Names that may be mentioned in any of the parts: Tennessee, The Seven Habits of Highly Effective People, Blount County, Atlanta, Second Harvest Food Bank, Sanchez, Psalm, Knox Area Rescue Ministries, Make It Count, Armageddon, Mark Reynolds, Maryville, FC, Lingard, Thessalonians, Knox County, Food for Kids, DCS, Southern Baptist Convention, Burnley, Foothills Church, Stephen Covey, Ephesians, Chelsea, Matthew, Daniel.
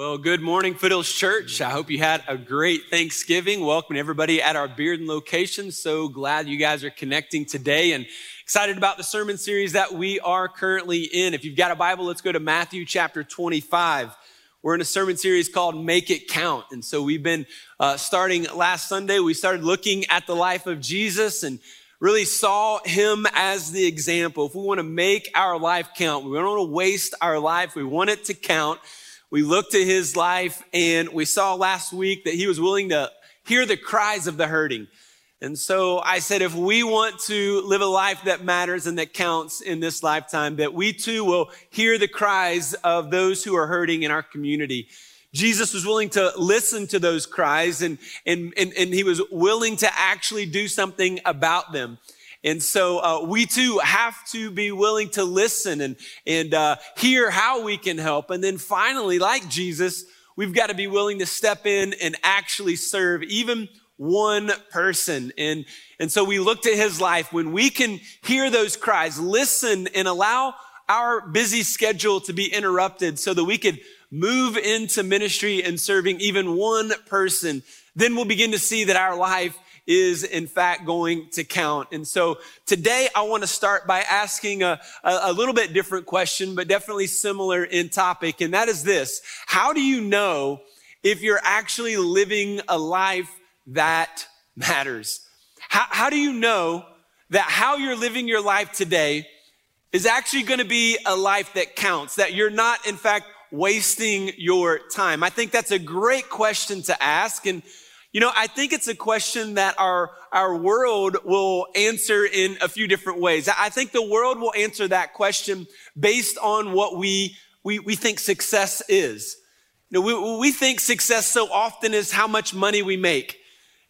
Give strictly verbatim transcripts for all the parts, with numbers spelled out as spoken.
Well, good morning, Foothills Church. I hope you had a great Thanksgiving. Welcome everybody at our Bearden location. So glad you guys are connecting today and excited about the sermon series that we are currently in. If you've got a Bible, let's go to Matthew chapter twenty-five. We're in a sermon series called Make It Count. And so we've been uh, starting last Sunday. We started looking at the life of Jesus and really saw him as the example. If we want to make our life count, we don't want to waste our life. We want it to count. We looked at his life and we saw last week that he was willing to hear the cries of the hurting. And so I said, if we want to live a life that matters and that counts in this lifetime, that we too will hear the cries of those who are hurting in our community. Jesus was willing to listen to those cries and, and, and, and he was willing to actually do something about them. And so uh, we too have to be willing to listen and, and uh, hear how we can help. And then finally, like Jesus, we've got to be willing to step in and actually serve even one person. And, and so we looked at his life. When we can hear those cries, listen, and allow our busy schedule to be interrupted so that we could move into ministry and serving even one person, then we'll begin to see that our life is in fact going to count. And so today I want to start by asking a, a little bit different question, but definitely similar in topic. And that is this: how do you know if you're actually living a life that matters? How, how do you know that how you're living your life today is actually going to be a life that counts, that you're not in fact wasting your time? I think that's a great question to ask. And you know, I think it's a question that our, our world will answer in a few different ways. I think the world will answer that question based on what we, we, we think success is. You know, we, we think success so often is how much money we make.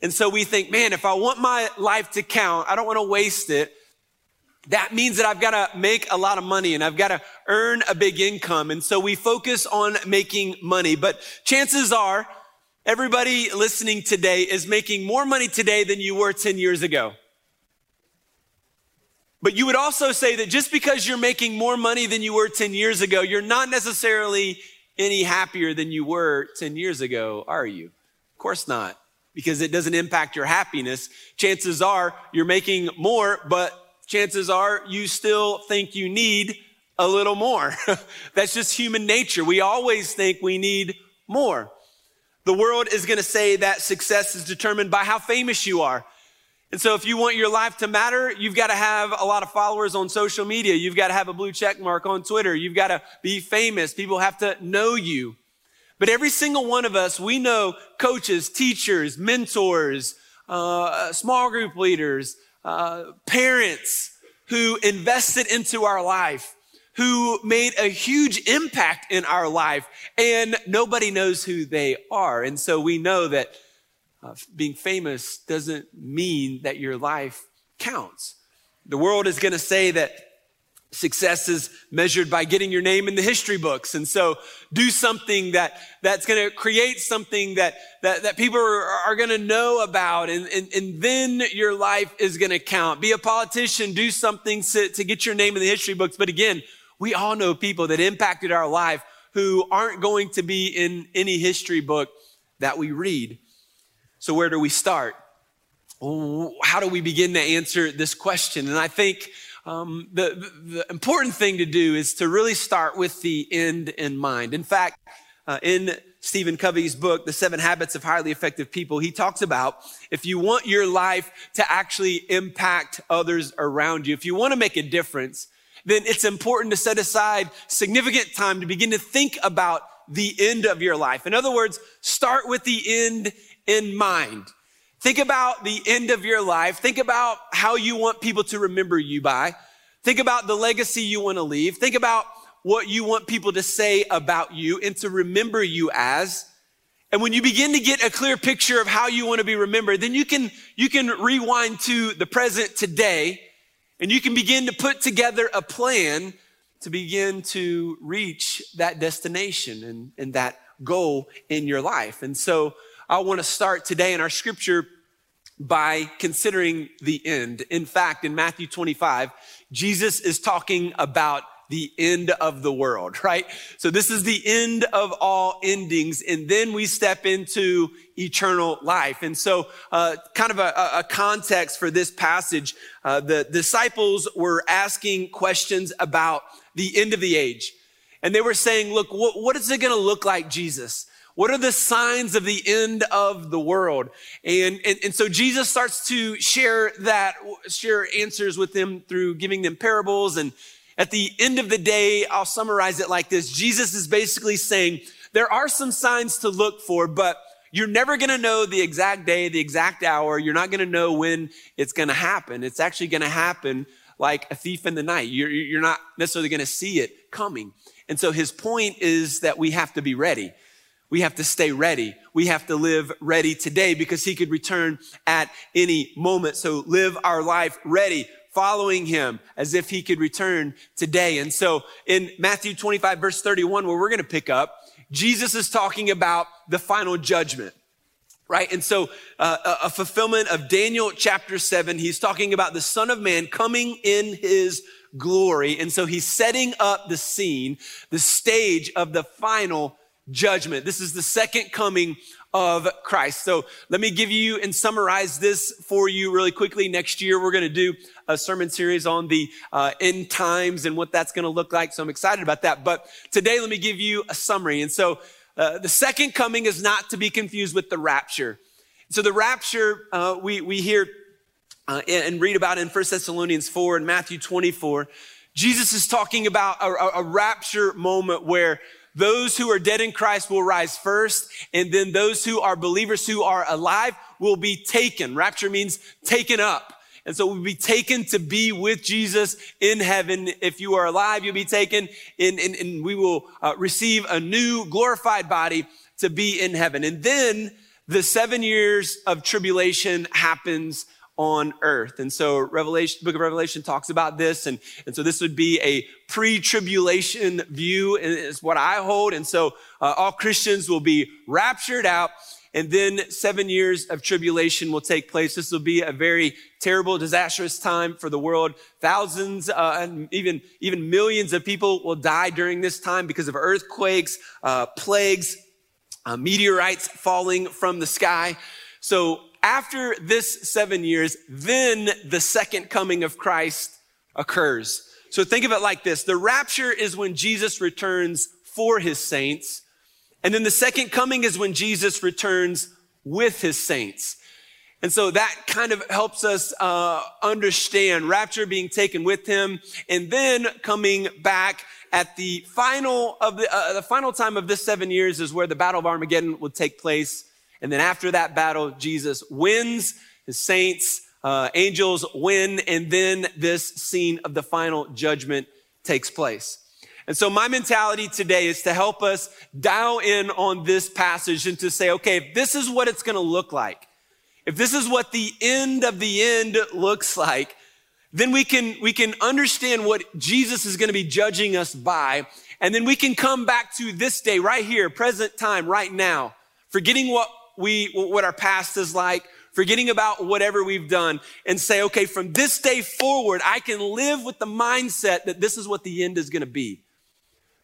And so we think, man, if I want my life to count, I don't want to waste it. That means that I've got to make a lot of money and I've got to earn a big income. And so we focus on making money, but chances are, everybody listening today is making more money today than you were ten years ago. But you would also say that just because you're making more money than you were ten years ago, you're not necessarily any happier than you were ten years ago, are you? Of course not, because it doesn't impact your happiness. Chances are you're making more, but chances are you still think you need a little more. That's just human nature. We always think we need more. The world is going to say that success is determined by how famous you are. And so if you want your life to matter, you've got to have a lot of followers on social media. You've got to have a blue check mark on Twitter. You've got to be famous. People have to know you. But every single one of us, we know coaches, teachers, mentors, uh, small group leaders, uh, parents who invested into our life, who made a huge impact in our life, and nobody knows who they are. And so we know that uh, being famous doesn't mean that your life counts. The world is going to say that success is measured by getting your name in the history books. And so do something that, that's going to create something that, that, that people are, are going to know about. And, and, and then your life is going to count. Be a politician, do something to, to get your name in the history books. But again, we all know people that impacted our life who aren't going to be in any history book that we read. So where do we start? How do we begin to answer this question? And I think um, the, the important thing to do is to really start with the end in mind. In fact, uh, in Stephen Covey's book, The Seven Habits of Highly Effective People, he talks about if you want your life to actually impact others around you, if you want to make a difference, then it's important to set aside significant time to begin to think about the end of your life. In other words, start with the end in mind. Think about the end of your life. Think about how you want people to remember you by. Think about the legacy you want to leave. Think about what you want people to say about you and to remember you as. And when you begin to get a clear picture of how you want to be remembered, then you can, you can rewind to the present today. And you can begin to put together a plan to begin to reach that destination and, and that goal in your life. And so I want to start today in our scripture by considering the end. In fact, in Matthew twenty-five, Jesus is talking about the end of the world, right? So this is the end of all endings. And then we step into eternal life. And so uh, kind of a, a context for this passage, uh, the disciples were asking questions about the end of the age. And they were saying, look, what, what is it going to look like, Jesus? What are the signs of the end of the world? And, and, and so Jesus starts to share that, share answers with them through giving them parables. And at the end of the day, I'll summarize it like this. Jesus is basically saying, there are some signs to look for, but you're never going to know the exact day, the exact hour. You're not going to know when it's going to happen. It's actually going to happen like a thief in the night. You're, you're not necessarily going to see it coming. And so his point is that we have to be ready. We have to stay ready. We have to live ready today because he could return at any moment. So live our life ready, following him as if he could return today. And so in Matthew twenty-five, verse thirty-one, where we're going to pick up, Jesus is talking about the final judgment, right? And so uh, a fulfillment of Daniel chapter seven, he's talking about the Son of Man coming in his glory. And so he's setting up the scene, the stage of the final judgment. This is the second coming of Christ. So let me give you and summarize this for you really quickly. Next year, we're going to do a sermon series on the uh, end times and what that's going to look like. So I'm excited about that. But today, let me give you a summary. And so uh, the second coming is not to be confused with the rapture. So the rapture, uh, we, we hear uh, and read about in First Thessalonians four and Matthew twenty-four. Jesus is talking about a, a rapture moment where those who are dead in Christ will rise first, and then those who are believers who are alive will be taken. Rapture means taken up. And so we'll be taken to be with Jesus in heaven. If you are alive, you'll be taken, and, and, and we will uh, receive a new glorified body to be in heaven. And then the seven years of tribulation happens on earth. And so Revelation, book of Revelation talks about this. And, and so this would be a pre-tribulation view is what I hold. And so uh, all Christians will be raptured out. And then seven years of tribulation will take place. This will be a very terrible, disastrous time for the world. Thousands uh, and even, even millions of people will die during this time because of earthquakes, uh, plagues, uh, meteorites falling from the sky. So after this seven years, then the second coming of Christ occurs. So think of it like this. The rapture is when Jesus returns for his saints. And then the second coming is when Jesus returns with his saints. And so that kind of helps us uh, understand rapture, being taken with him, and then coming back at the final of the, uh, the final time of this seven years is where the Battle of Armageddon will take place. And then after that battle, Jesus wins, his saints, uh, angels win, and then this scene of the final judgment takes place. And so my mentality today is to help us dial in on this passage and to say, okay, if this is what it's going to look like, if this is what the end of the end looks like, then we can, we can understand what Jesus is going to be judging us by. And then we can come back to this day right here, present time, right now, forgetting what we, what our past is like, forgetting about whatever we've done, and say, okay, from this day forward, I can live with the mindset that this is what the end is going to be.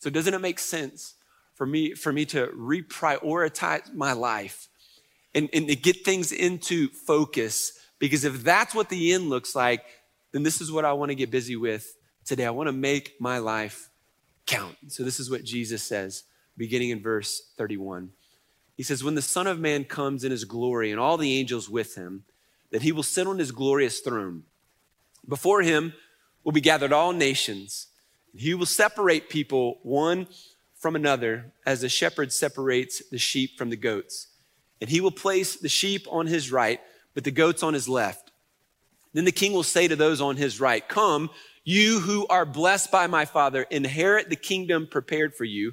So doesn't it make sense for me, for me to reprioritize my life and, and to get things into focus? Because if that's what the end looks like, then this is what I want to get busy with today. I want to make my life count. So this is what Jesus says, beginning in verse thirty-one. He says, when the Son of Man comes in his glory and all the angels with him, that he will sit on his glorious throne. Before him will be gathered all nations. He will separate people one from another as the shepherd separates the sheep from the goats. And he will place the sheep on his right, but the goats on his left. Then the king will say to those on his right, come, you who are blessed by my Father, inherit the kingdom prepared for you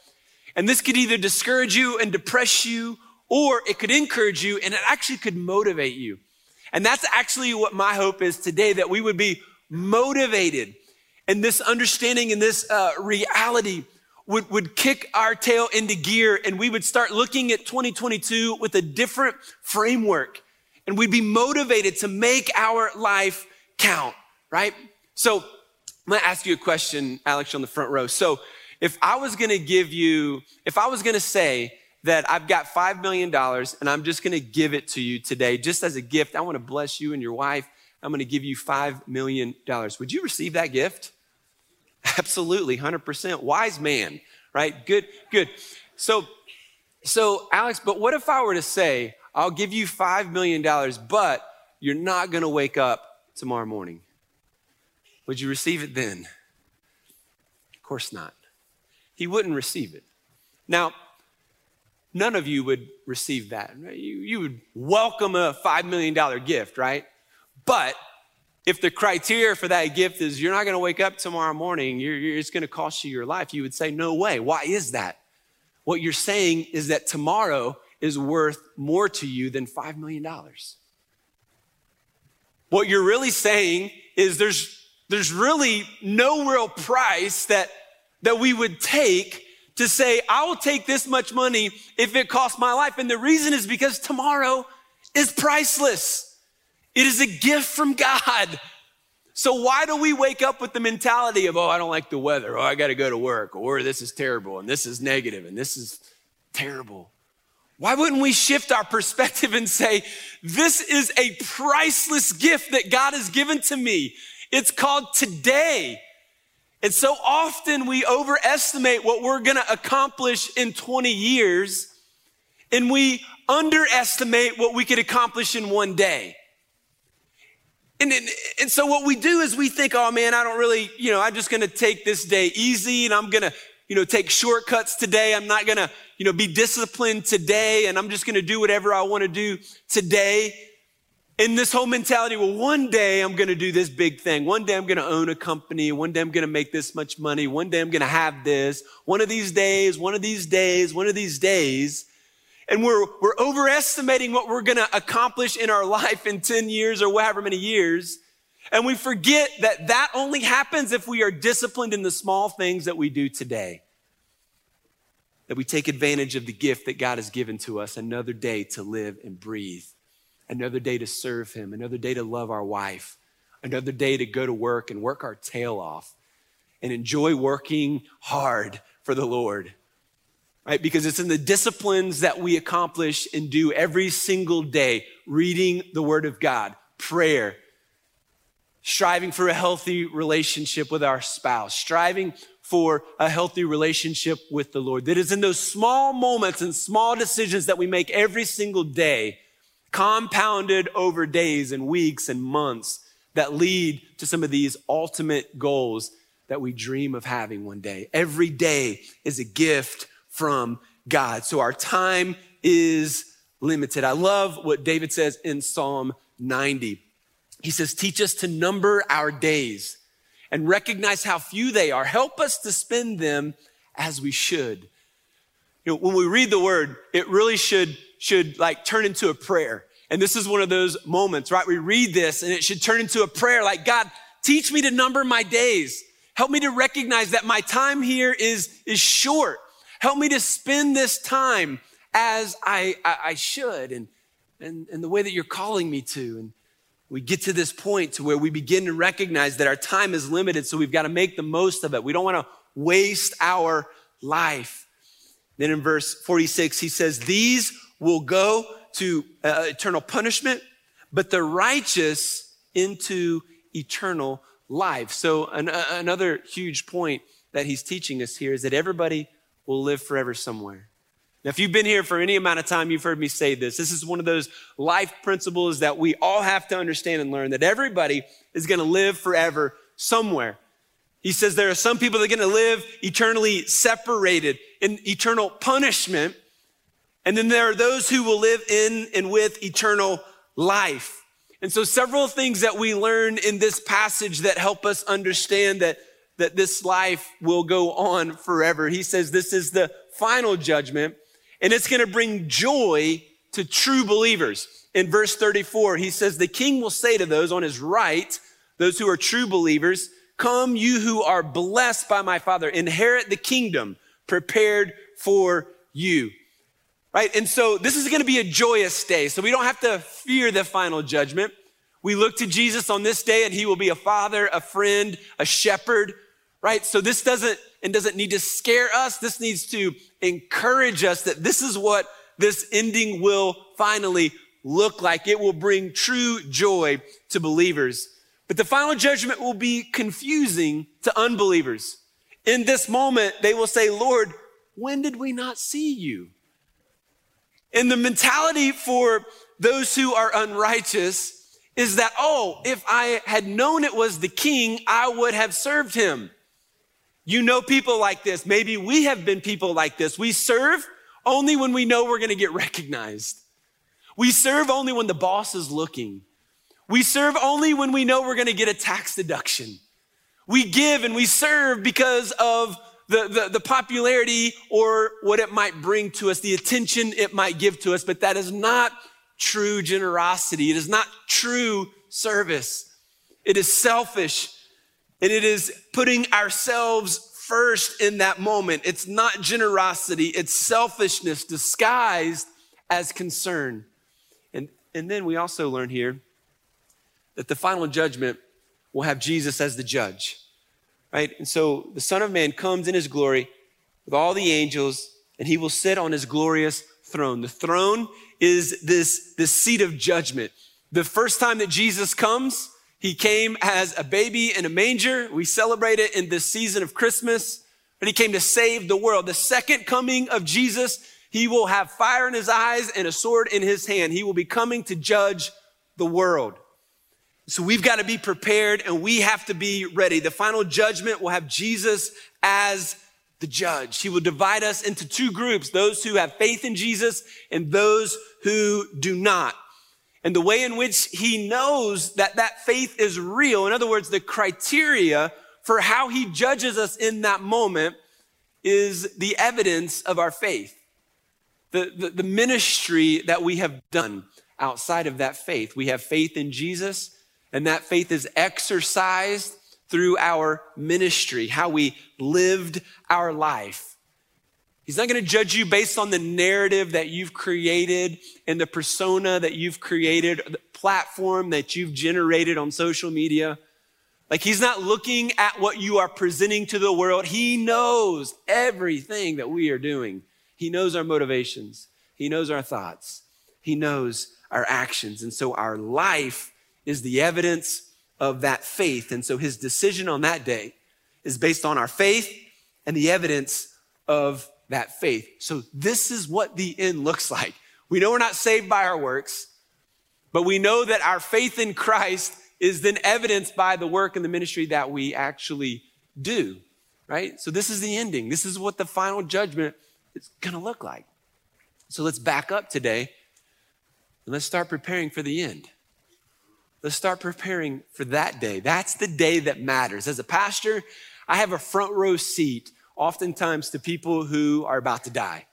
And this could either discourage you and depress you, or it could encourage you and it actually could motivate you. And that's actually what my hope is today, that we would be motivated. And this understanding and this uh, reality would, would kick our tail into gear and we would start looking at twenty twenty-two with a different framework. And we'd be motivated to make our life count. Right? So I'm going to ask you a question, Alex, on the front row. So if I was going to give you, if I was going to say that I've got five million dollars and I'm just going to give it to you today, just as a gift, I want to bless you and your wife. I'm going to give you five million dollars. Would you receive that gift? Absolutely. one hundred percent. Wise man, right? Good, good. So, so Alex, but what if I were to say, I'll give you five million dollars, but you're not going to wake up tomorrow morning? Would you receive it then? Of course not. He wouldn't receive it. Now, none of you would receive that. You, you would welcome a five million dollars gift, right? But if the criteria for that gift is you're not going to wake up tomorrow morning, you're, you're, it's going to cost you your life, you would say, no way. Why is that? What you're saying is that tomorrow is worth more to you than five million dollars. What you're really saying is there's There's really no real price that, that we would take to say, I will take this much money if it costs my life. And the reason is because tomorrow is priceless. It is a gift from God. So why do we wake up with the mentality of, oh, I don't like the weather. Oh, I got to go to work. Or this is terrible. And this is negative. And this is terrible. Why wouldn't we shift our perspective and say, this is a priceless gift that God has given to me. It's called today. And so often we overestimate what we're going to accomplish in twenty years, and we underestimate what we could accomplish in one day. And, and, and so what we do is we think, oh man, I don't really, you know, I'm just going to take this day easy, and I'm going to, you know, take shortcuts today. I'm not going to, you know, be disciplined today, and I'm just going to do whatever I want to do today. In this whole mentality, well, one day I'm going to do this big thing. One day I'm going to own a company. One day I'm going to make this much money. One day I'm going to have this. One of these days, one of these days, one of these days. And we're, we're overestimating what we're going to accomplish in our life in ten years or however many years. And we forget that that only happens if we are disciplined in the small things that we do today. That we take advantage of the gift that God has given to us, another day to live and breathe. Another day to serve him, another day to love our wife, another day to go to work and work our tail off and enjoy working hard for the Lord, right? Because it's in the disciplines that we accomplish and do every single day, reading the Word of God, prayer, striving for a healthy relationship with our spouse, striving for a healthy relationship with the Lord. That is in those small moments and small decisions that we make every single day, compounded over days and weeks and months, that lead to some of these ultimate goals that we dream of having one day. Every day is a gift from God. So our time is limited. I love what David says in Psalm ninety. He says, teach us to number our days and recognize how few they are. Help us to spend them as we should. You know, when we read the word, it really should, should like turn into a prayer. And this is one of those moments, right? We read this and it should turn into a prayer like, God, teach me to number my days. Help me to recognize that my time here is, is short. Help me to spend this time as I, I, I should and, and, and the way that you're calling me to. And we get to this point to where we begin to recognize that our time is limited, so we've got to make the most of it. We don't want to waste our life. Then in verse forty-six, he says, these will go to uh, eternal punishment, but the righteous into eternal life. So an, uh, another huge point that he's teaching us here is that everybody will live forever somewhere. Now, if you've been here for any amount of time, you've heard me say this. This is one of those life principles that we all have to understand and learn, that everybody is going to live forever somewhere. He says there are some people that are going to live eternally separated in eternal punishment. And then there are those who will live in and with eternal life. And so several things that we learn in this passage that help us understand that, that this life will go on forever. He says this is the final judgment, and it's going to bring joy to true believers. In verse thirty-four, he says, the king will say to those on his right, those who are true believers, come you who are blessed by my Father, inherit the kingdom prepared for you. Right? And so this is going to be a joyous day. So we don't have to fear the final judgment. We look to Jesus on this day and he will be a father, a friend, a shepherd, right? So this doesn't and doesn't need to scare us. This needs to encourage us that this is what this ending will finally look like. It will bring true joy to believers. But the final judgment will be confusing to unbelievers. In this moment, they will say, Lord, when did we not see you? And the mentality for those who are unrighteous is that, oh, if I had known it was the king, I would have served him. You know people like this. Maybe we have been people like this. We serve only when we know we're going to get recognized. We serve only when the boss is looking. We serve only when we know we're going to get a tax deduction. We give and we serve because of The, the, the popularity or what it might bring to us, the attention it might give to us, but that is not true generosity. It is not true service. It is selfish, and it is putting ourselves first in that moment. It's not generosity. It's selfishness disguised as concern. And, and then we also learn here that the final judgment will have Jesus as the judge. Right? And so the Son of Man comes in his glory with all the angels, and he will sit on his glorious throne. The throne is this, this seat of judgment. The first time that Jesus comes, he came as a baby in a manger. We celebrate it in this season of Christmas, but he came to save the world. The second coming of Jesus, he will have fire in his eyes and a sword in his hand. He will be coming to judge the world. So we've got to be prepared and we have to be ready. The final judgment will have Jesus as the judge. He will divide us into two groups, those who have faith in Jesus and those who do not. And the way in which he knows that that faith is real, in other words, the criteria for how he judges us in that moment is the evidence of our faith, the, the, the ministry that we have done outside of that faith. We have faith in Jesus, and that faith is exercised through our ministry, how we lived our life. He's not going to judge you based on the narrative that you've created and the persona that you've created, the platform that you've generated on social media. Like, he's not looking at what you are presenting to the world. He knows everything that we are doing. He knows our motivations. He knows our thoughts. He knows our actions. And so our life is the evidence of that faith. And so his decision on that day is based on our faith and the evidence of that faith. So this is what the end looks like. We know we're not saved by our works, but we know that our faith in Christ is then evidenced by the work and the ministry that we actually do, right? So this is the ending. This is what the final judgment is gonna look like. So let's back up today and let's start preparing for the end. Let's start preparing for that day. That's the day that matters. As a pastor, I have a front row seat oftentimes to people who are about to die.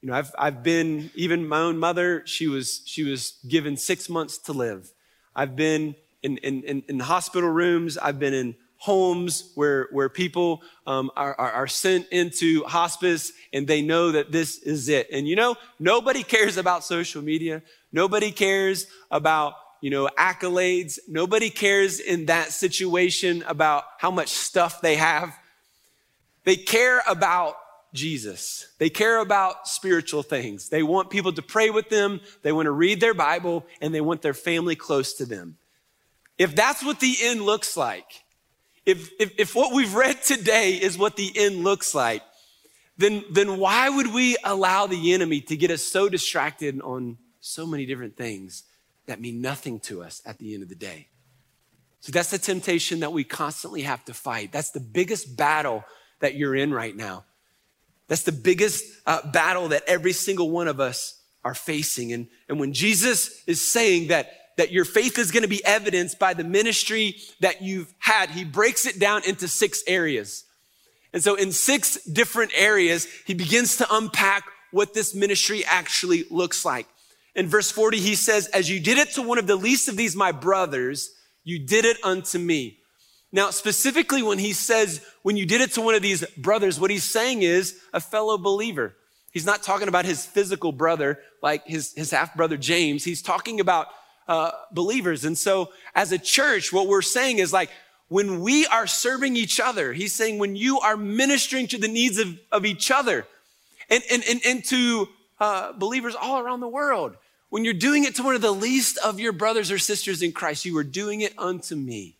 You know, I've I've been, even my own mother, she was she was given six months to live. I've been in in in, in hospital rooms. I've been in homes where where people um, are, are are sent into hospice, and they know that this is it. And you know, nobody cares about social media. Nobody cares about, you know, accolades. Nobody cares in that situation about how much stuff they have. They care about Jesus. They care about spiritual things. They want people to pray with them. They want to read their Bible, and they want their family close to them. If that's what the end looks like, if if, if what we've read today is what the end looks like, then, then why would we allow the enemy to get us so distracted on so many different things that mean nothing to us at the end of the day? So that's the temptation that we constantly have to fight. That's the biggest battle that you're in right now. That's the biggest uh, battle that every single one of us are facing. And, and when Jesus is saying that, that your faith is gonna be evidenced by the ministry that you've had, he breaks it down into six areas. And so in six different areas, he begins to unpack what this ministry actually looks like. In verse forty, he says, as you did it to one of the least of these, my brothers, you did it unto me. Now, specifically when he says, when you did it to one of these brothers, what he's saying is a fellow believer. He's not talking about his physical brother, like his, his half-brother James. He's talking about uh, believers. And so as a church, what we're saying is like, when we are serving each other, he's saying when you are ministering to the needs of, of each other and, and, and, and to uh, believers all around the world, when you're doing it to one of the least of your brothers or sisters in Christ, you are doing it unto me.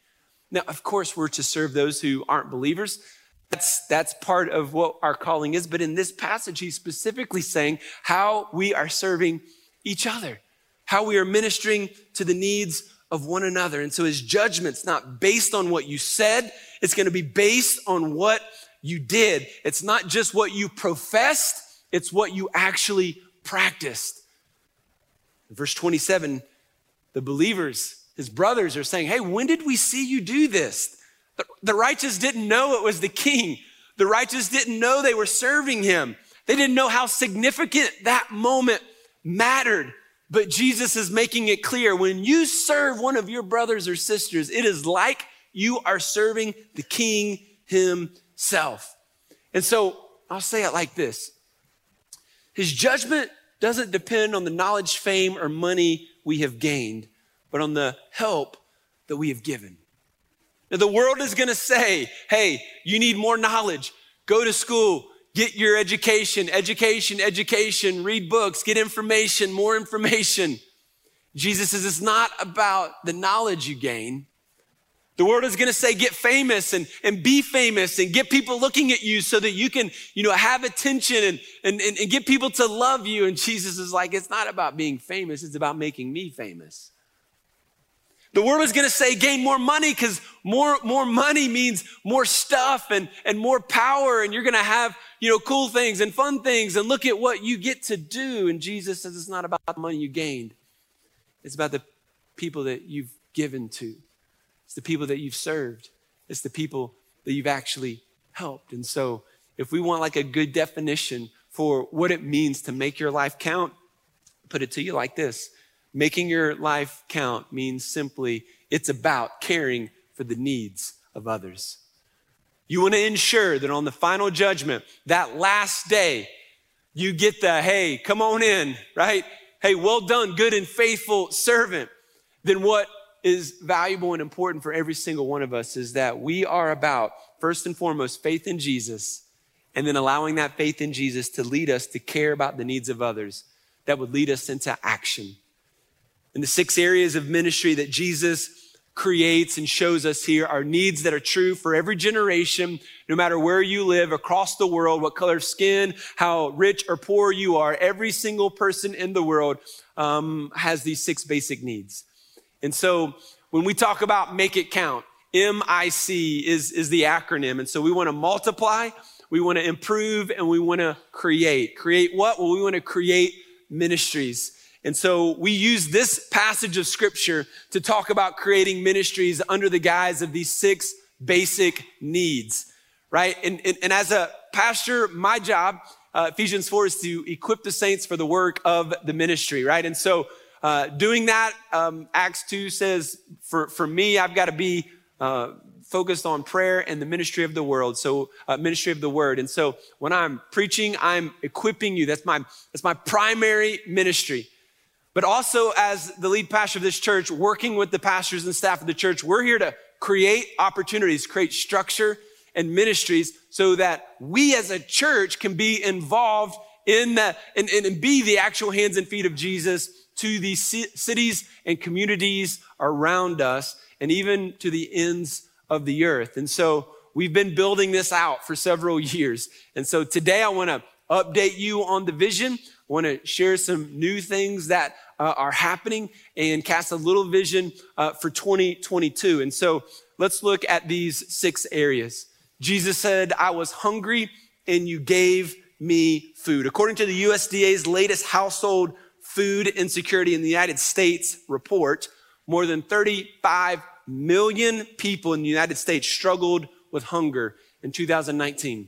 Now, of course, we're to serve those who aren't believers. That's, that's part of what our calling is. But in this passage, he's specifically saying how we are serving each other, how we are ministering to the needs of one another. And so his judgment's not based on what you said. It's going to be based on what you did. It's not just what you professed. It's what you actually practiced. In verse twenty-seven, the believers, his brothers, are saying, hey, when did we see you do this? The, the righteous didn't know it was the king. The righteous didn't know they were serving him. They didn't know how significant that moment mattered. But Jesus is making it clear, when you serve one of your brothers or sisters, it is like you are serving the king himself. And so I'll say it like this. His judgment doesn't depend on the knowledge, fame, or money we have gained, but on the help that we have given. Now, the world is gonna say, hey, you need more knowledge. Go to school, get your education, education, education, read books, get information, more information. Jesus says, it's not about the knowledge you gain. The world is gonna say, get famous and, and be famous and get people looking at you so that you can, you know, have attention and, and, and, and get people to love you. And Jesus is like, it's not about being famous, it's about making me famous. The world is gonna say gain more money because more, more money means more stuff and, and more power, and you're gonna have, you know, cool things and fun things and look at what you get to do. And Jesus says it's not about the money you gained. It's about the people that you've given to. It's the people that you've served. It's the people that you've actually helped. And so if we want like a good definition for what it means to make your life count, I'll put it to you like this. Making your life count means simply it's about caring for the needs of others. You want to ensure that on the final judgment, that last day, you get the, hey, come on in, right? Hey, well done, good and faithful servant. Then what is valuable and important for every single one of us is that we are about, first and foremost, faith in Jesus, and then allowing that faith in Jesus to lead us to care about the needs of others. That would lead us into action. In the six areas of ministry that Jesus creates and shows us here are needs that are true for every generation, no matter where you live, across the world, what color of skin, how rich or poor you are. Every single person in the world um, has these six basic needs. And so when we talk about Make It Count, M I C is, is the acronym. And so we want to multiply, we want to improve, and we want to create. Create what? Well, we want to create ministries. And so we use this passage of scripture to talk about creating ministries under the guise of these six basic needs, right? And, and, and as a pastor, my job, uh, Ephesians four, is to equip the saints for the work of the ministry, right? And so uh, doing that, um, Acts two says, for, for me, I've got to be uh, focused on prayer and the ministry of the world. So uh, ministry of the word. And so when I'm preaching, I'm equipping you. That's my, that's my primary ministry. But also as the lead pastor of this church, working with the pastors and staff of the church, we're here to create opportunities, create structure and ministries so that we as a church can be involved in the, and, and be the actual hands and feet of Jesus to the cities and communities around us and even to the ends of the earth. And so we've been building this out for several years. And so today I want to update you on the vision. I want to share some new things that Uh, are happening and cast a little vision uh, for twenty twenty-two. And so let's look at these six areas. Jesus said, I was hungry and you gave me food. According to the U S D A's latest household food insecurity in the United States report, more than thirty-five million people in the United States struggled with hunger in two thousand nineteen.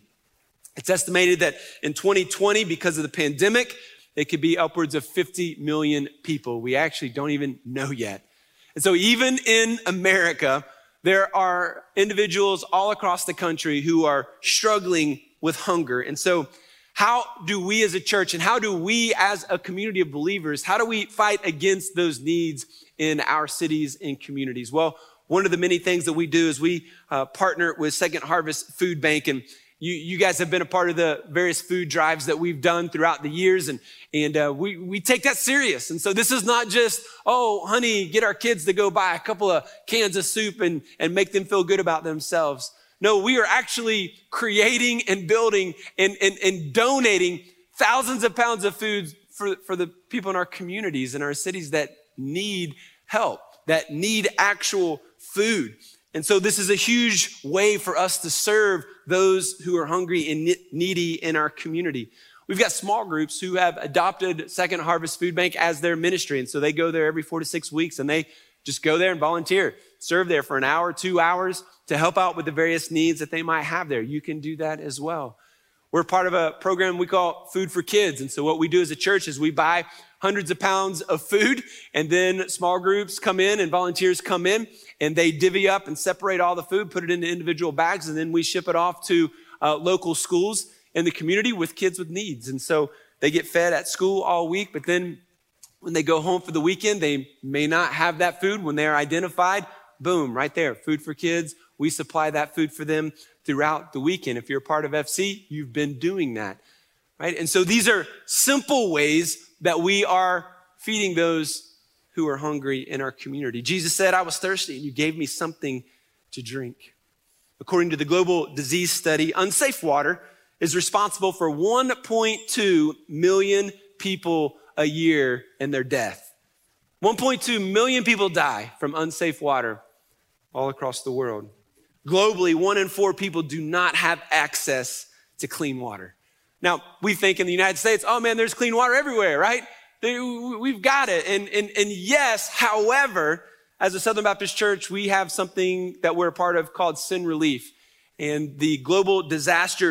It's estimated that in twenty twenty, because of the pandemic, it could be upwards of fifty million people. We actually don't even know yet. And so even in America, there are individuals all across the country who are struggling with hunger. And so how do we as a church and how do we as a community of believers, how do we fight against those needs in our cities and communities? Well, one of the many things that we do is we uh, partner with Second Harvest Food Bank, and You, you guys have been a part of the various food drives that we've done throughout the years, and, and uh, we, we take that serious. And so this is not just, oh, honey, get our kids to go buy a couple of cans of soup and, and make them feel good about themselves. No, we are actually creating and building and, and, and donating thousands of pounds of food for, for the people in our communities and our cities that need help, that need actual food. And so this is a huge way for us to serve those who are hungry and needy in our community. We've got small groups who have adopted Second Harvest Food Bank as their ministry. And so they go there every four to six weeks and they just go there and volunteer, serve there for an hour, two hours to help out with the various needs that they might have there. You can do that as well. We're part of a program we call Food for Kids. And so what we do as a church is we buy hundreds of pounds of food, and then small groups come in and volunteers come in and they divvy up and separate all the food, put it into individual bags, and then we ship it off to uh, local schools in the community with kids with needs. And so they get fed at school all week, but then when they go home for the weekend, they may not have that food. When they're identified, boom, right there, Food for Kids. We supply that food for them throughout the weekend. If you're part of F C, you've been doing that, right? And so these are simple ways that we are feeding those who are hungry in our community. Jesus said, I was thirsty and you gave me something to drink. According to the Global Disease Study, unsafe water is responsible for one point two million people a year and their death. one point two million people die from unsafe water all across the world. Globally, one in four people do not have access to clean water. Now, we think in the United States, oh man, there's clean water everywhere, right? We've got it. And, and, and yes, however, as a Southern Baptist church, we have something that we're a part of called Sin Relief. And the Global Disaster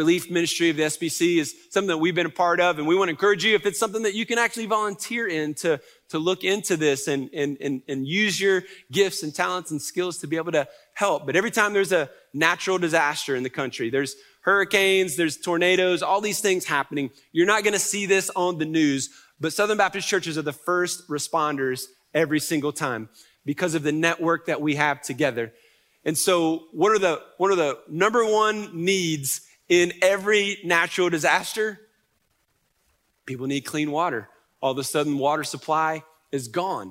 Relief Ministry of the S B C is something that we've been a part of. And we want to encourage you, if it's something that you can actually volunteer in, to, to look into this and, and, and, and use your gifts and talents and skills to be able to help. But every time there's a natural disaster in the country, there's hurricanes, there's tornadoes, all these things happening. You're not going to see this on the news, but Southern Baptist churches are the first responders every single time because of the network that we have together. And so what are the, what are the number one needs in every natural disaster? People need clean water. All of a sudden, water supply is gone.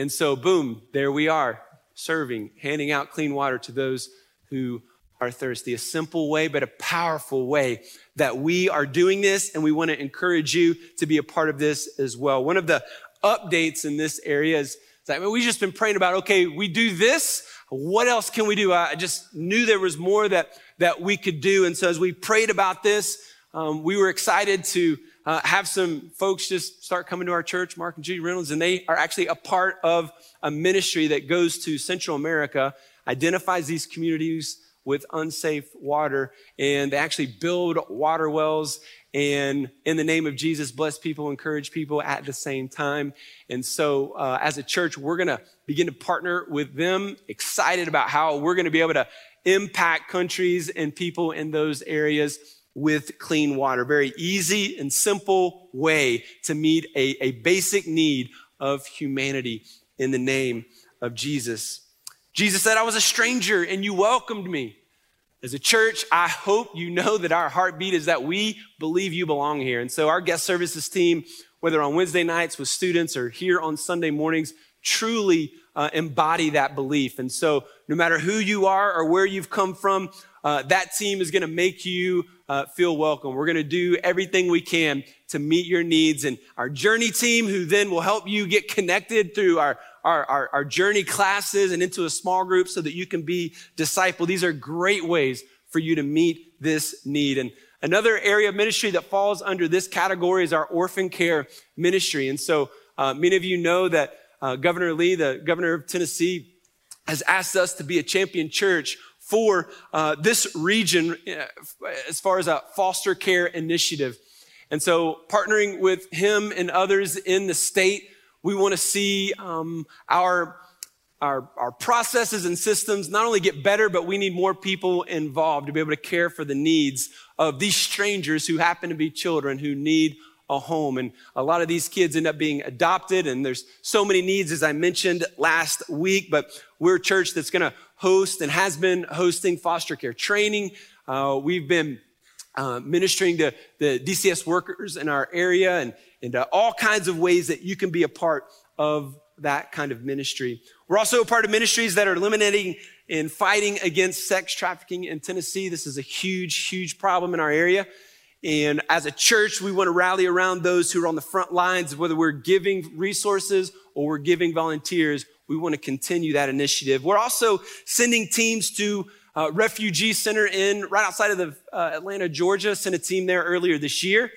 And so boom, there we are. serving, handing out clean water to those who are thirsty. A simple way, but a powerful way that we are doing this, and we want to encourage you to be a part of this as well. One of the updates in this area is that we've just been praying about, okay, we do this, what else can we do? I just knew there was more that, that we could do. And so as we prayed about this, um, we were excited to uh, have some folks just start coming to our church, Mark and Judy Reynolds, and they are actually a part of a ministry that goes to Central America, identifies these communities with unsafe water, and they actually build water wells and in the name of Jesus, bless people, encourage people at the same time. And so uh, as a church, we're gonna begin to partner with them, excited about how we're gonna be able to impact countries and people in those areas with clean water. Very easy and simple way to meet a, a basic need of humanity in the name of Jesus. Jesus said, I was a stranger and you welcomed me. As a church, I hope you know that our heartbeat is that we believe you belong here. And so our guest services team, whether on Wednesday nights with students or here on Sunday mornings, truly uh, embody that belief. And so no matter who you are or where you've come from, uh, that team is gonna make you uh, feel welcome. We're gonna do everything we can to meet your needs. And our journey team, who then will help you get connected through our Our, our, our journey classes and into a small group so that you can be discipled. These are great ways for you to meet this need. And another area of ministry that falls under this category is our orphan care ministry. And so uh, many of you know that uh, Governor Lee, the governor of Tennessee, has asked us to be a champion church for uh, this region uh, as far as a foster care initiative. And so partnering with him and others in the state, we want to see um, our, our, our processes and systems not only get better, but we need more people involved to be able to care for the needs of these strangers who happen to be children who need a home. And a lot of these kids end up being adopted, and there's so many needs, as I mentioned last week, but we're a church that's going to host and has been hosting foster care training. Uh, we've been uh, ministering to the D C S workers in our area, and and uh, all kinds of ways that you can be a part of that kind of ministry. We're also a part of ministries that are eliminating and fighting against sex trafficking in Tennessee. This is a huge, huge problem in our area. And as a church, we want to rally around those who are on the front lines, whether we're giving resources or we're giving volunteers. We want to continue that initiative. We're also sending teams to uh, refugee center in right outside of the uh, Atlanta, Georgia. Sent a team there earlier this year.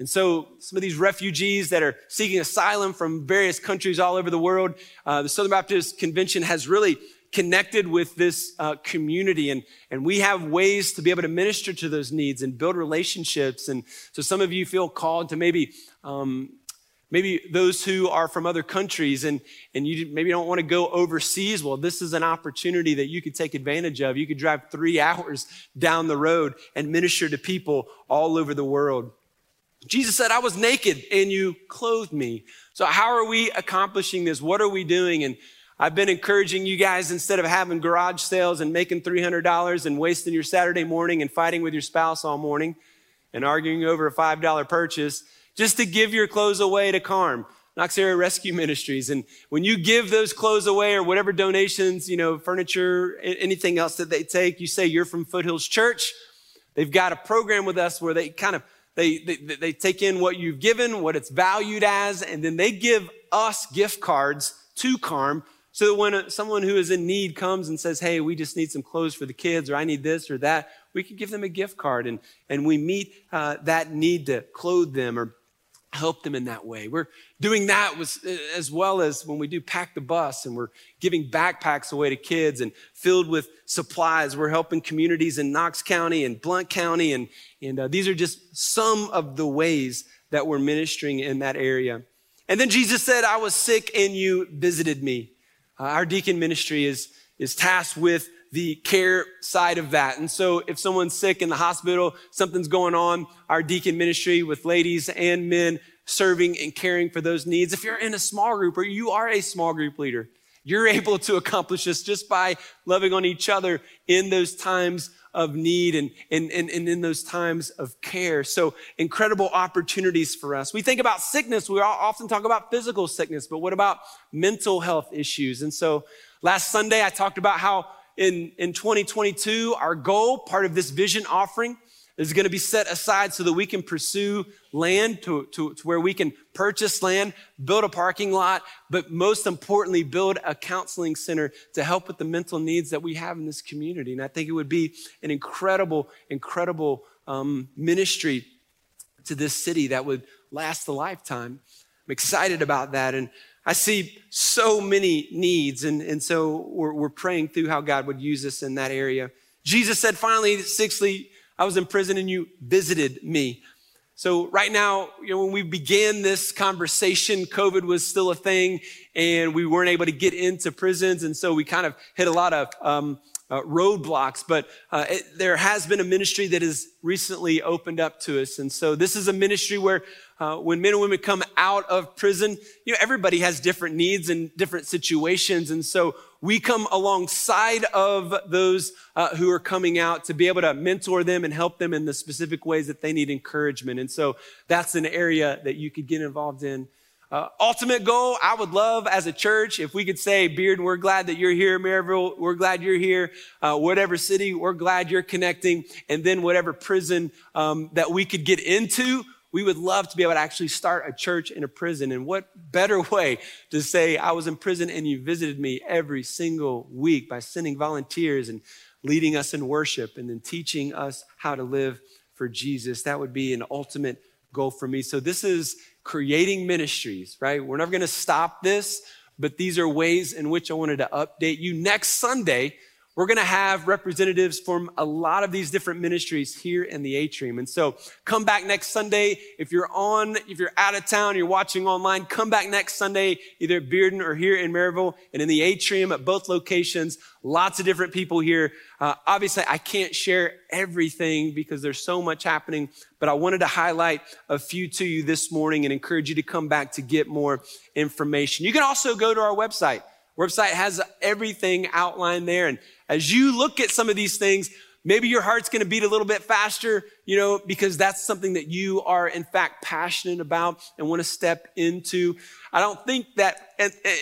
And so some of these refugees that are seeking asylum from various countries all over the world, uh, the Southern Baptist Convention has really connected with this uh, community. And, and we have ways to be able to minister to those needs and build relationships. And so some of you feel called to maybe um, maybe those who are from other countries and, and you maybe don't want to go overseas. Well, this is an opportunity that you could take advantage of. You could drive three hours down the road and minister to people all over the world. Jesus said, I was naked and you clothed me. So how are we accomplishing this? What are we doing? And I've been encouraging you guys, instead of having garage sales and making three hundred dollars and wasting your Saturday morning and fighting with your spouse all morning and arguing over a five dollar purchase, just to give your clothes away to CARM, Knox Area Rescue Ministries. And when you give those clothes away or whatever donations, you know, furniture, anything else that they take, you say you're from Foothills Church. They've got a program with us where they kind of They, they they take in what you've given, what it's valued as, and then they give us gift cards to CARM so that when a, someone who is in need comes and says, hey, we just need some clothes for the kids, or I need this or that, we can give them a gift card, and, and we meet uh, that need to clothe them or help them in that way. We're doing that was, as well as when we do Pack the Bus, and we're giving backpacks away to kids and filled with supplies. We're helping communities in Knox County and Blount County. And, and uh, these are just some of the ways that we're ministering in that area. And then Jesus said, I was sick and you visited me. Uh, our deacon ministry is, is tasked with the care side of that. And so if someone's sick in the hospital, something's going on, our deacon ministry with ladies and men serving and caring for those needs. If you're in a small group or you are a small group leader, You're able to accomplish this just by loving on each other in those times of need and, and, and, and in those times of care. So incredible opportunities for us. We think about sickness. We all often talk about physical sickness, but what about mental health issues? And so last Sunday, I talked about how in, in twenty twenty-two, our goal, part of this vision offering, is going to be set aside so that we can pursue land to, to, to where we can purchase land, build a parking lot, but most importantly, build a counseling center to help with the mental needs that we have in this community. And I think it would be an incredible, incredible um, ministry to this city that would last a lifetime. I'm excited about that. And I see so many needs. And, and so we're, we're praying through how God would use us in that area. Jesus said, finally, sixthly, I was in prison and you visited me. So right now, you know, when we began this conversation, COVID was still a thing and we weren't able to get into prisons. And so we kind of hit a lot of um, uh, roadblocks, but uh, it, there has been a ministry that has recently opened up to us. And so this is a ministry where uh, when men and women come out of prison, you know, everybody has different needs and different situations. And so we come alongside of those uh, who are coming out to be able to mentor them and help them in the specific ways that they need encouragement. And so that's an area that you could get involved in. Uh, ultimate goal, I would love as a church, if we could say, Bearden, we're glad that you're here. Maryville, we're glad you're here. Uh, whatever city, we're glad you're connecting. And then whatever prison um, that we could get into, we would love to be able to actually start a church in a prison. And what better way to say, I was in prison and you visited me every single week by sending volunteers and leading us in worship and then teaching us how to live for Jesus. That would be an ultimate goal for me. So this is creating ministries, right? We're never going to stop this, but these are ways in which I wanted to update you. Next Sunday, we're going to have representatives from a lot of these different ministries here in the atrium. And so come back next Sunday. If you're on, if you're out of town, you're watching online, come back next Sunday, either at Bearden or here in Maryville and in the atrium at both locations. Lots of different people here. Uh, obviously, I can't share everything because there's so much happening, but I wanted to highlight a few to you this morning and encourage you to come back to get more information. You can also go to our website. Website has everything outlined there. And as you look at some of these things, maybe your heart's going to beat a little bit faster, you know, because that's something that you are in fact passionate about and want to step into. I don't think that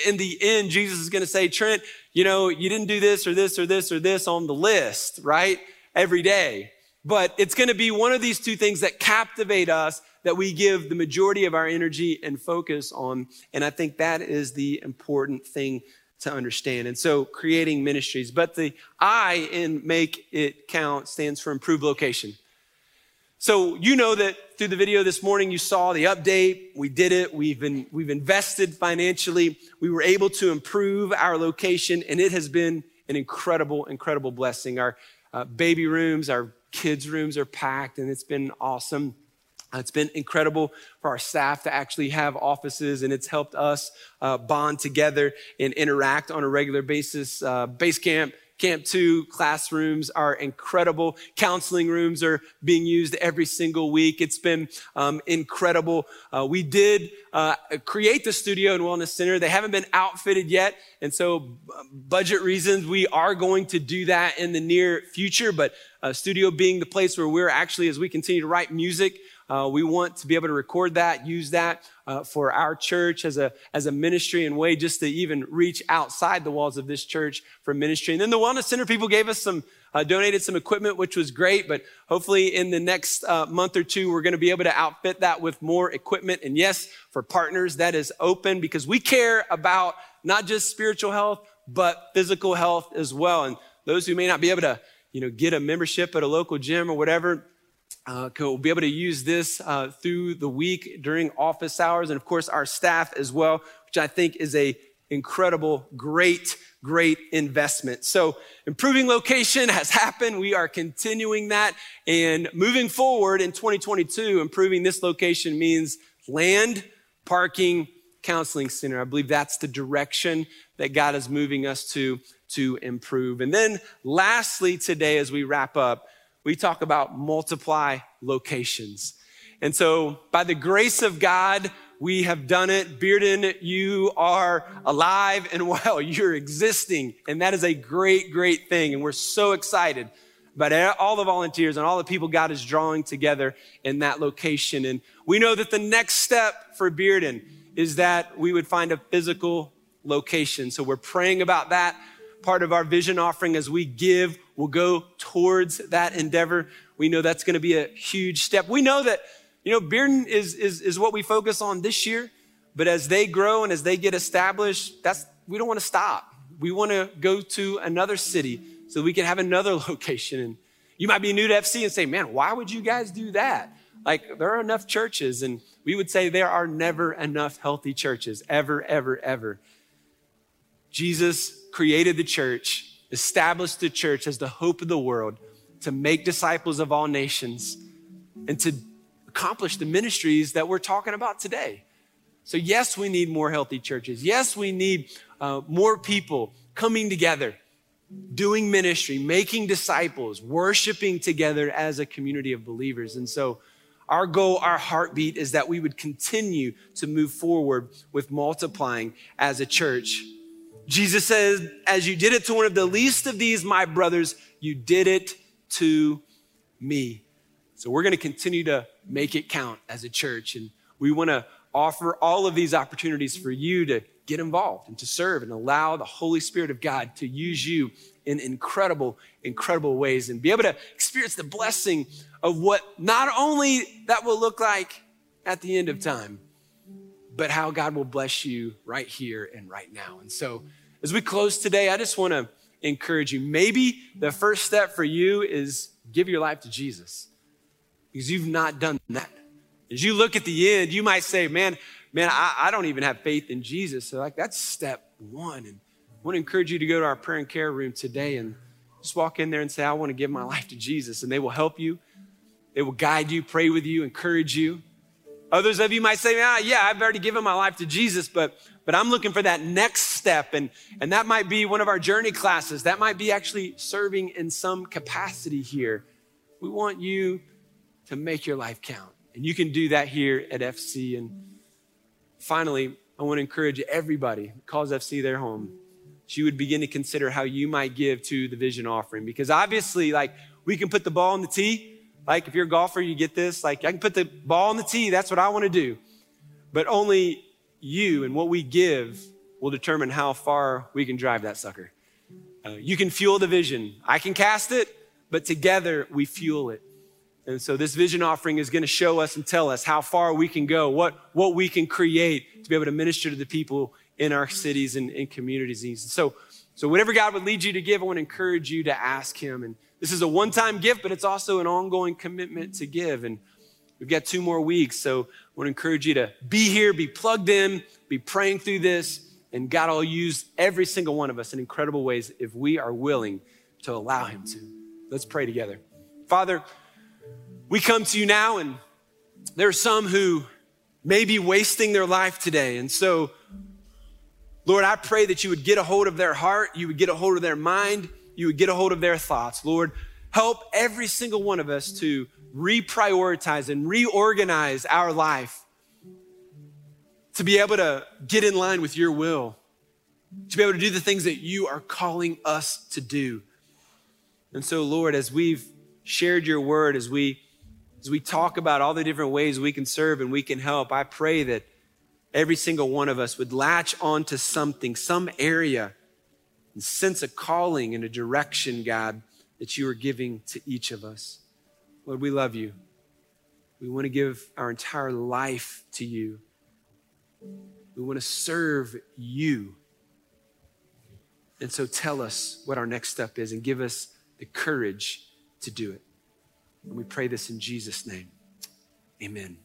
in the end, Jesus is going to say, Trent, you know, you didn't do this or this or this or this on the list, right? Every day. But it's going to be one of these two things that captivate us, that we give the majority of our energy and focus on. And I think that is the important thing to understand. And so creating ministries, but the I in Make It Count stands for improved location. So you know that through the video this morning, you saw the update. We did it. We've been, we've invested financially. We were able to improve our location and it has been an incredible, incredible blessing. Our uh, baby rooms, our kids' rooms are packed and it's been awesome. It's been incredible for our staff to actually have offices, and it's helped us uh, bond together and interact on a regular basis. Uh, Base Camp, Camp two, classrooms are incredible. Counseling rooms are being used every single week. It's been um, incredible. Uh, we did uh, create the studio and wellness center. They haven't been outfitted yet, and so b- budget reasons, we are going to do that in the near future, but uh, studio being the place where we're actually, as we continue to write music, Uh, we want to be able to record that, use that uh, for our church as a as a ministry and way just to even reach outside the walls of this church for ministry. And then the Wellness Center people gave us some, uh, donated some equipment, which was great. But hopefully in the next uh, month or two, we're going to be able to outfit that with more equipment. And yes, for partners, that is open because we care about not just spiritual health, but physical health as well. And those who may not be able to, you know, get a membership at a local gym or whatever, Uh, we'll be able to use this uh, through the week during office hours. And of course, our staff as well, which I think is a incredible, great, great investment. So improving location has happened. We are continuing that. And moving forward in twenty twenty-two, improving this location means land, parking, counseling center. I believe that's the direction that God is moving us to, to improve. And then lastly, today, as we wrap up, we talk about multiply locations. And so by the grace of God, We have done it. Bearden, you are alive and well. You're existing. And that is a great, great thing. And we're so excited about all the volunteers and all the people God is drawing together in that location. And we know that the next step for Bearden is that we would find a physical location. So we're praying about that. Part of our vision offering as we give will go towards that endeavor. We know that's going to be a huge step. We know that, you know, Bearden is, is, is what we focus on this year, but as they grow and as they get established, that's, we don't want to stop. We want to go to another city so we can have another location. And you might be new to F C and say, man, why would you guys do that? Like, there are enough churches. And we would say there are never enough healthy churches, ever, ever, ever. Jesus created the church, established the church as the hope of the world to make disciples of all nations and to accomplish the ministries that we're talking about today. So yes, we need more healthy churches. Yes, we need uh, more people coming together, doing ministry, making disciples, worshiping together as a community of believers. And so our goal, our heartbeat is that we would continue to move forward with multiplying as a church. Jesus says, as you did it to one of the least of these, my brothers, you did it to me. So we're going to continue to make it count as a church. And we want to offer all of these opportunities for you to get involved and to serve and allow the Holy Spirit of God to use you in incredible, incredible ways and be able to experience the blessing of what not only that will look like at the end of time, but how God will bless you right here and right now. And so as we close today, I just want to encourage you. Maybe the first step for you is give your life to Jesus because you've not done that. As you look at the end, you might say, man, man, I, I don't even have faith in Jesus. So like that's step one. And I want to encourage you to go to our prayer and care room today and just walk in there and say, I want to give my life to Jesus. And they will help you. They will guide you, pray with you, encourage you. Others of you might say, ah, yeah, I've already given my life to Jesus, but but I'm looking for that next step. And, and that might be one of our journey classes. That might be actually serving in some capacity here. We want you to make your life count. And you can do that here at F C. And finally, I want to encourage everybody who calls F C their home, that you would begin to consider how you might give to the vision offering. Because obviously, like, we can put the ball in the tee. Like if you're a golfer, you get this, like I can put the ball on the tee. That's what I want to do. But only you and what we give will determine how far we can drive that sucker. Uh, you can fuel the vision. I can cast it, but together we fuel it. And so this vision offering is going to show us and tell us how far we can go, what, what we can create to be able to minister to the people in our cities and, and communities. And so, so whatever God would lead you to give, I want to encourage you to ask him. And this is a one-time gift, but it's also an ongoing commitment to give. And we've got two more weeks. So I want to encourage you to be here, be plugged in, be praying through this. And God will use every single one of us in incredible ways if we are willing to allow him to. Let's pray together. Father, we come to you now, and there are some who may be wasting their life today. And so, Lord, I pray that you would get a hold of their heart. You would get a hold of their mind. You would get a hold of their thoughts. Lord, help every single one of us to reprioritize and reorganize our life to be able to get in line with your will, to be able to do the things that you are calling us to do. And so, Lord, as we've shared your word, as we, as we talk about all the different ways we can serve and we can help, I pray that every single one of us would latch onto something, some area, and sense a calling and a direction, God, that you are giving to each of us. Lord, we love you. We want to give our entire life to you. We want to serve you. And so tell us what our next step is and give us the courage to do it. And we pray this in Jesus' name. Amen.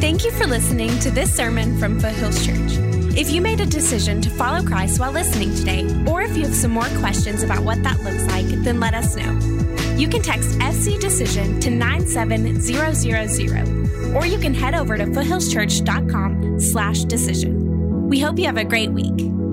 Thank you for listening to this sermon from Foothills Church. If you made a decision to follow Christ while listening today, or if you have some more questions about what that looks like, then let us know. You can text F C Decision to nine seven zero zero zero, or you can head over to foothills church dot com slash decision. We hope you have a great week.